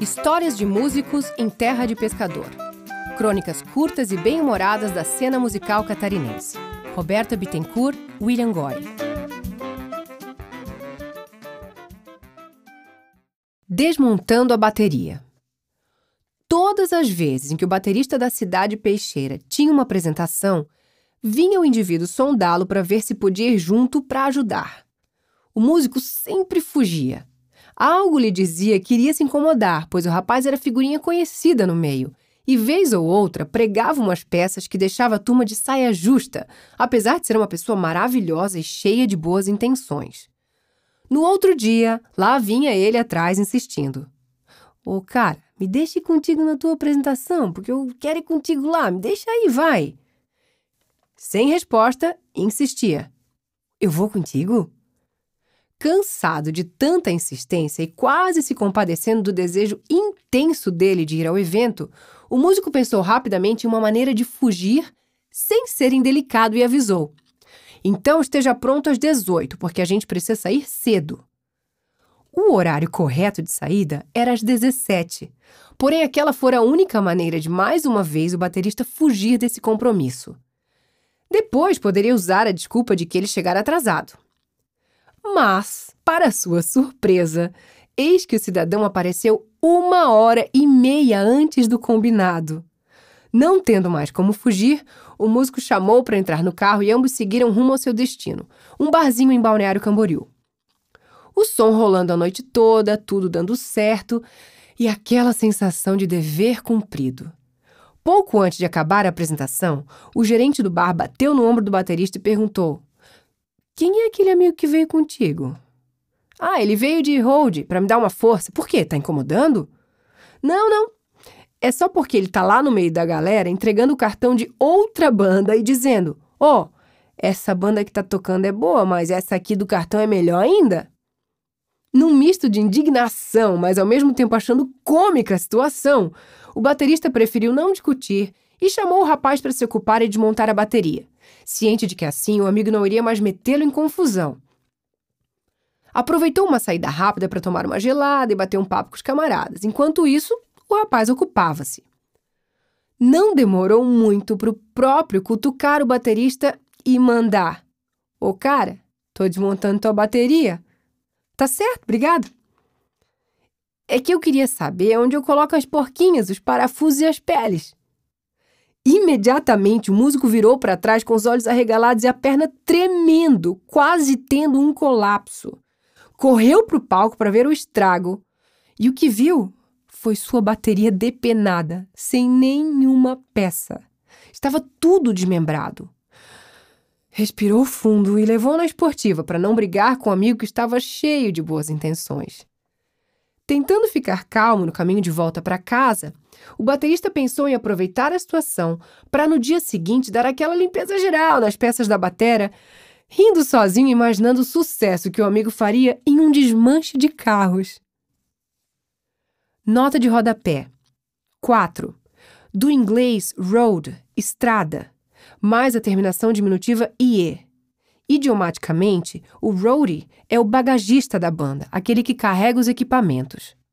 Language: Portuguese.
Histórias de músicos em terra de pescador. Crônicas curtas e bem-humoradas da cena musical catarinense. Roberto Bittencourt, William Goy. Desmontando a bateria. Todas as vezes em que o baterista da cidade peixeira tinha uma apresentação, vinha o indivíduo sondá-lo para ver se podia ir junto para ajudar. O músico sempre fugia. Algo lhe dizia que iria se incomodar, pois o rapaz era figurinha conhecida no meio, e vez ou outra pregava umas peças que deixava a turma de saia justa, apesar de ser uma pessoa maravilhosa e cheia de boas intenções. No outro dia, lá vinha ele atrás insistindo. Ô, cara, me deixa ir contigo na tua apresentação, porque eu quero ir contigo lá, me deixa aí, vai. Sem resposta, insistia. Eu vou contigo? Cansado de tanta insistência e quase se compadecendo do desejo intenso dele de ir ao evento, o músico pensou rapidamente em uma maneira de fugir sem ser indelicado e avisou. Então esteja pronto às 18, porque a gente precisa sair cedo. O horário correto de saída era às 17, porém aquela fora a única maneira de mais uma vez o baterista fugir desse compromisso. Depois poderia usar a desculpa de que ele chegara atrasado. Mas, para sua surpresa, eis que o cidadão apareceu 1h30 antes do combinado. Não tendo mais como fugir, o músico chamou para entrar no carro e ambos seguiram rumo ao seu destino, um barzinho em Balneário Camboriú. O som rolando a noite toda, tudo dando certo, e aquela sensação de dever cumprido. Pouco antes de acabar a apresentação, o gerente do bar bateu no ombro do baterista e perguntou: quem é aquele amigo que veio contigo? Ah, ele veio de hold para me dar uma força. Por quê? Tá incomodando? Não. É só porque ele tá lá no meio da galera entregando o cartão de outra banda e dizendo: ó, essa banda que tá tocando é boa, mas essa aqui do cartão é melhor ainda. Num misto de indignação, mas ao mesmo tempo achando cômica a situação, o baterista preferiu não discutir e chamou o rapaz para se ocupar e desmontar a bateria, ciente de que assim o amigo não iria mais metê-lo em confusão. Aproveitou uma saída rápida para tomar uma gelada e bater um papo com os camaradas. Enquanto isso, o rapaz ocupava-se. Não demorou muito para o próprio cutucar o baterista e mandar: ô, cara, tô desmontando tua bateria. Tá certo, obrigado. É que eu queria saber onde eu coloco as porquinhas, os parafusos e as peles. Imediatamente, o músico virou para trás com os olhos arregalados e a perna tremendo, quase tendo um colapso. Correu para o palco para ver o estrago. E o que viu foi sua bateria depenada, sem nenhuma peça. Estava tudo desmembrado. Respirou fundo e levou na esportiva para não brigar com um amigo que estava cheio de boas intenções. Tentando ficar calmo no caminho de volta para casa, o baterista pensou em aproveitar a situação para no dia seguinte dar aquela limpeza geral nas peças da batera, rindo sozinho e imaginando o sucesso que o amigo faria em um desmanche de carros. Nota de rodapé. 4. Do inglês road, estrada, mais a terminação diminutiva IE. Idiomaticamente, o roadie é o bagagista da banda, aquele que carrega os equipamentos.